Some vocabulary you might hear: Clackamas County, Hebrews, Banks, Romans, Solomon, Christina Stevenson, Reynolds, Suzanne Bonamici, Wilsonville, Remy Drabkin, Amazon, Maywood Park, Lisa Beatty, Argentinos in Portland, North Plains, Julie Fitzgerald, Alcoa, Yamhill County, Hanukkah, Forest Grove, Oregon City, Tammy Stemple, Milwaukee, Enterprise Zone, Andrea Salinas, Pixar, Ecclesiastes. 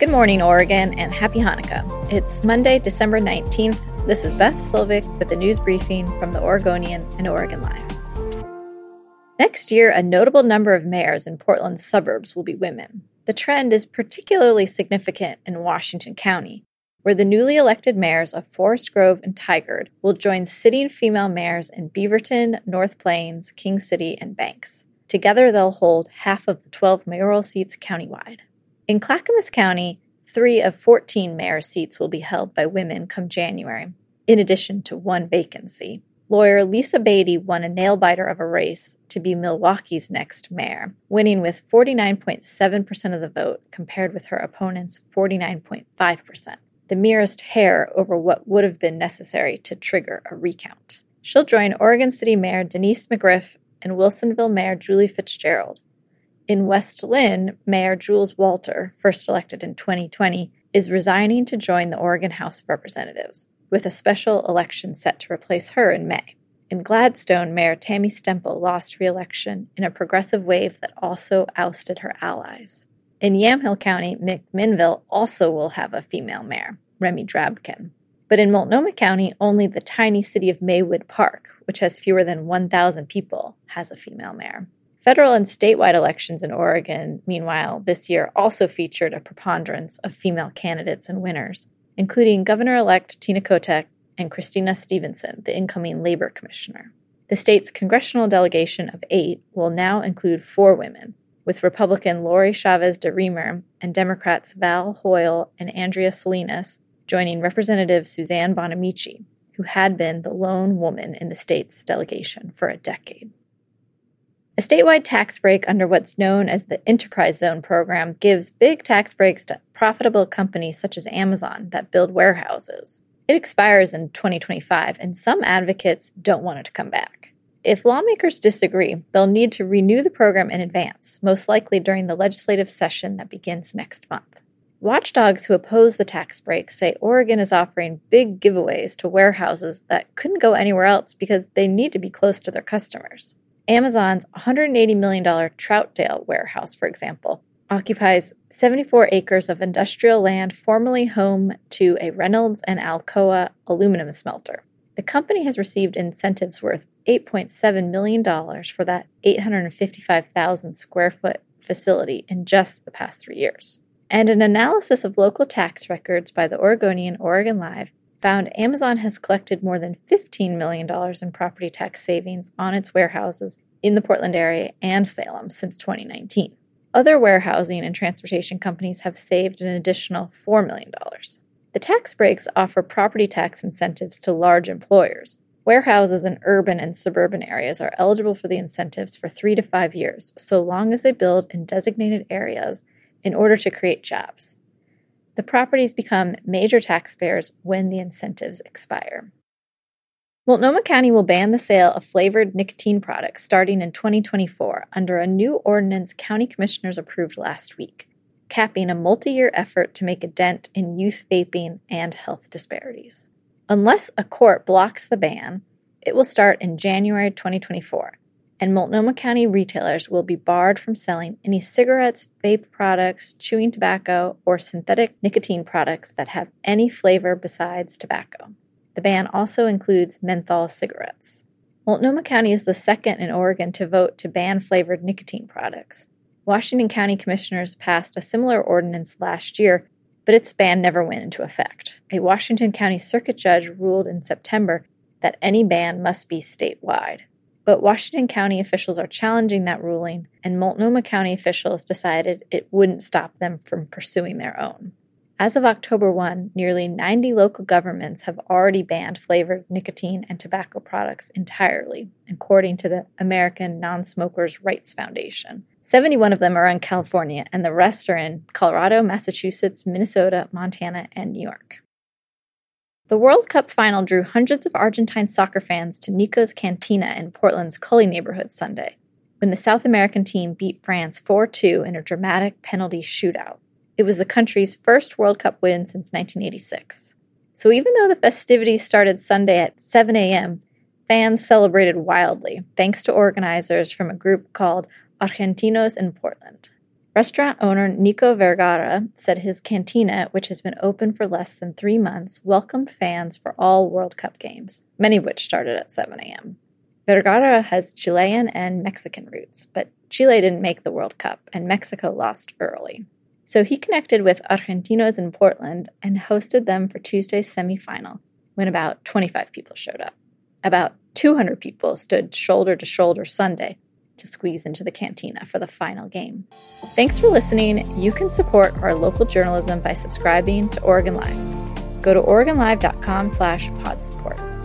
Good morning, Oregon, and happy Hanukkah. It's Monday, December 19th. This is Beth Silvick with the news briefing from the Oregonian and Oregon Live. Next year, a notable number of mayors in Portland's suburbs will be women. The trend is particularly significant in Washington County, where the newly elected mayors of Forest Grove and Tigard will join sitting female mayors in Beaverton, North Plains, King City, and Banks. Together, they'll hold half of the 12 mayoral seats countywide. In Clackamas County, 3 of 14 mayor seats will be held by women come January, in addition to one vacancy. Lawyer Lisa Beatty won a nail-biter of a race to be Milwaukee's next mayor, winning with 49.7% of the vote compared with her opponent's 49.5%, the merest hair over what would have been necessary to trigger a recount. She'll join Oregon City Mayor Denise McGriff and Wilsonville Mayor Julie Fitzgerald. In West Linn, Mayor Jules Walter, first elected in 2020, is resigning to join the Oregon House of Representatives, with a special election set to replace her in May. In Gladstone, Mayor Tammy Stemple lost re-election in a progressive wave that also ousted her allies. In Yamhill County, McMinnville also will have a female mayor, Remy Drabkin. But in Multnomah County, only the tiny city of Maywood Park, which has fewer than 1,000 people, has a female mayor. Federal and statewide elections in Oregon, meanwhile, this year also featured a preponderance of female candidates and winners, including Governor-elect Tina Kotek and Christina Stevenson, the incoming labor commissioner. The state's congressional delegation of 8 will now include 4 women, with Republican Lori Chavez-DeRemer and Democrats Val Hoyle and Andrea Salinas joining Representative Suzanne Bonamici, who had been the lone woman in the state's delegation for a decade. A statewide tax break under what's known as the Enterprise Zone program gives big tax breaks to profitable companies such as Amazon that build warehouses. It expires in 2025, and some advocates don't want it to come back. If lawmakers disagree, they'll need to renew the program in advance, most likely during the legislative session that begins next month. Watchdogs who oppose the tax break say Oregon is offering big giveaways to warehouses that couldn't go anywhere else because they need to be close to their customers. Amazon's $180 million Troutdale warehouse, for example, occupies 74 acres of industrial land formerly home to a Reynolds and Alcoa aluminum smelter. The company has received incentives worth $8.7 million for that 855,000-square-foot facility in just the past 3 years. And an analysis of local tax records by the Oregonian Oregon Live found Amazon has collected more than $15 million in property tax savings on its warehouses in the Portland area and Salem since 2019. Other warehousing and transportation companies have saved an additional $4 million. The tax breaks offer property tax incentives to large employers. Warehouses in urban and suburban areas are eligible for the incentives for 3 to 5 years, so long as they build in designated areas in order to create jobs. The properties become major taxpayers when the incentives expire. Multnomah County will ban the sale of flavored nicotine products starting in 2024 under a new ordinance county commissioners approved last week, capping a multi-year effort to make a dent in youth vaping and health disparities. Unless a court blocks the ban, it will start in January 2024, and Multnomah County retailers will be barred from selling any cigarettes, vape products, chewing tobacco, or synthetic nicotine products that have any flavor besides tobacco. The ban also includes menthol cigarettes. Multnomah County is the second in Oregon to vote to ban flavored nicotine products. Washington County commissioners passed a similar ordinance last year, but its ban never went into effect. A Washington County circuit judge ruled in September that any ban must be statewide. But Washington County officials are challenging that ruling, and Multnomah County officials decided it wouldn't stop them from pursuing their own. As of October 1, nearly 90 local governments have already banned flavored nicotine and tobacco products entirely, according to the American Non-Smokers Rights Foundation, 71 of them are in California, and the rest are in Colorado, Massachusetts, Minnesota, Montana, and New York. The World Cup final drew hundreds of Argentine soccer fans to Nico's Cantina in Portland's Cully neighborhood Sunday, when the South American team beat France 4-2 in a dramatic penalty shootout. It was the country's first World Cup win since 1986. So even though the festivities started Sunday at 7 a.m., fans celebrated wildly, thanks to organizers from a group called Argentinos in Portland. Restaurant owner Nico Vergara said his cantina, which has been open for less than 3 months, welcomed fans for all World Cup games, many of which started at 7 a.m. Vergara has Chilean and Mexican roots, but Chile didn't make the World Cup, and Mexico lost early. So he connected with Argentinos in Portland and hosted them for Tuesday's semifinal, when about 25 people showed up. About 200 people stood shoulder to shoulder Sunday to squeeze into the cantina for the final game. Thanks for listening. You can support our local journalism by subscribing to Oregon Live. Go to OregonLive.com/podsupport.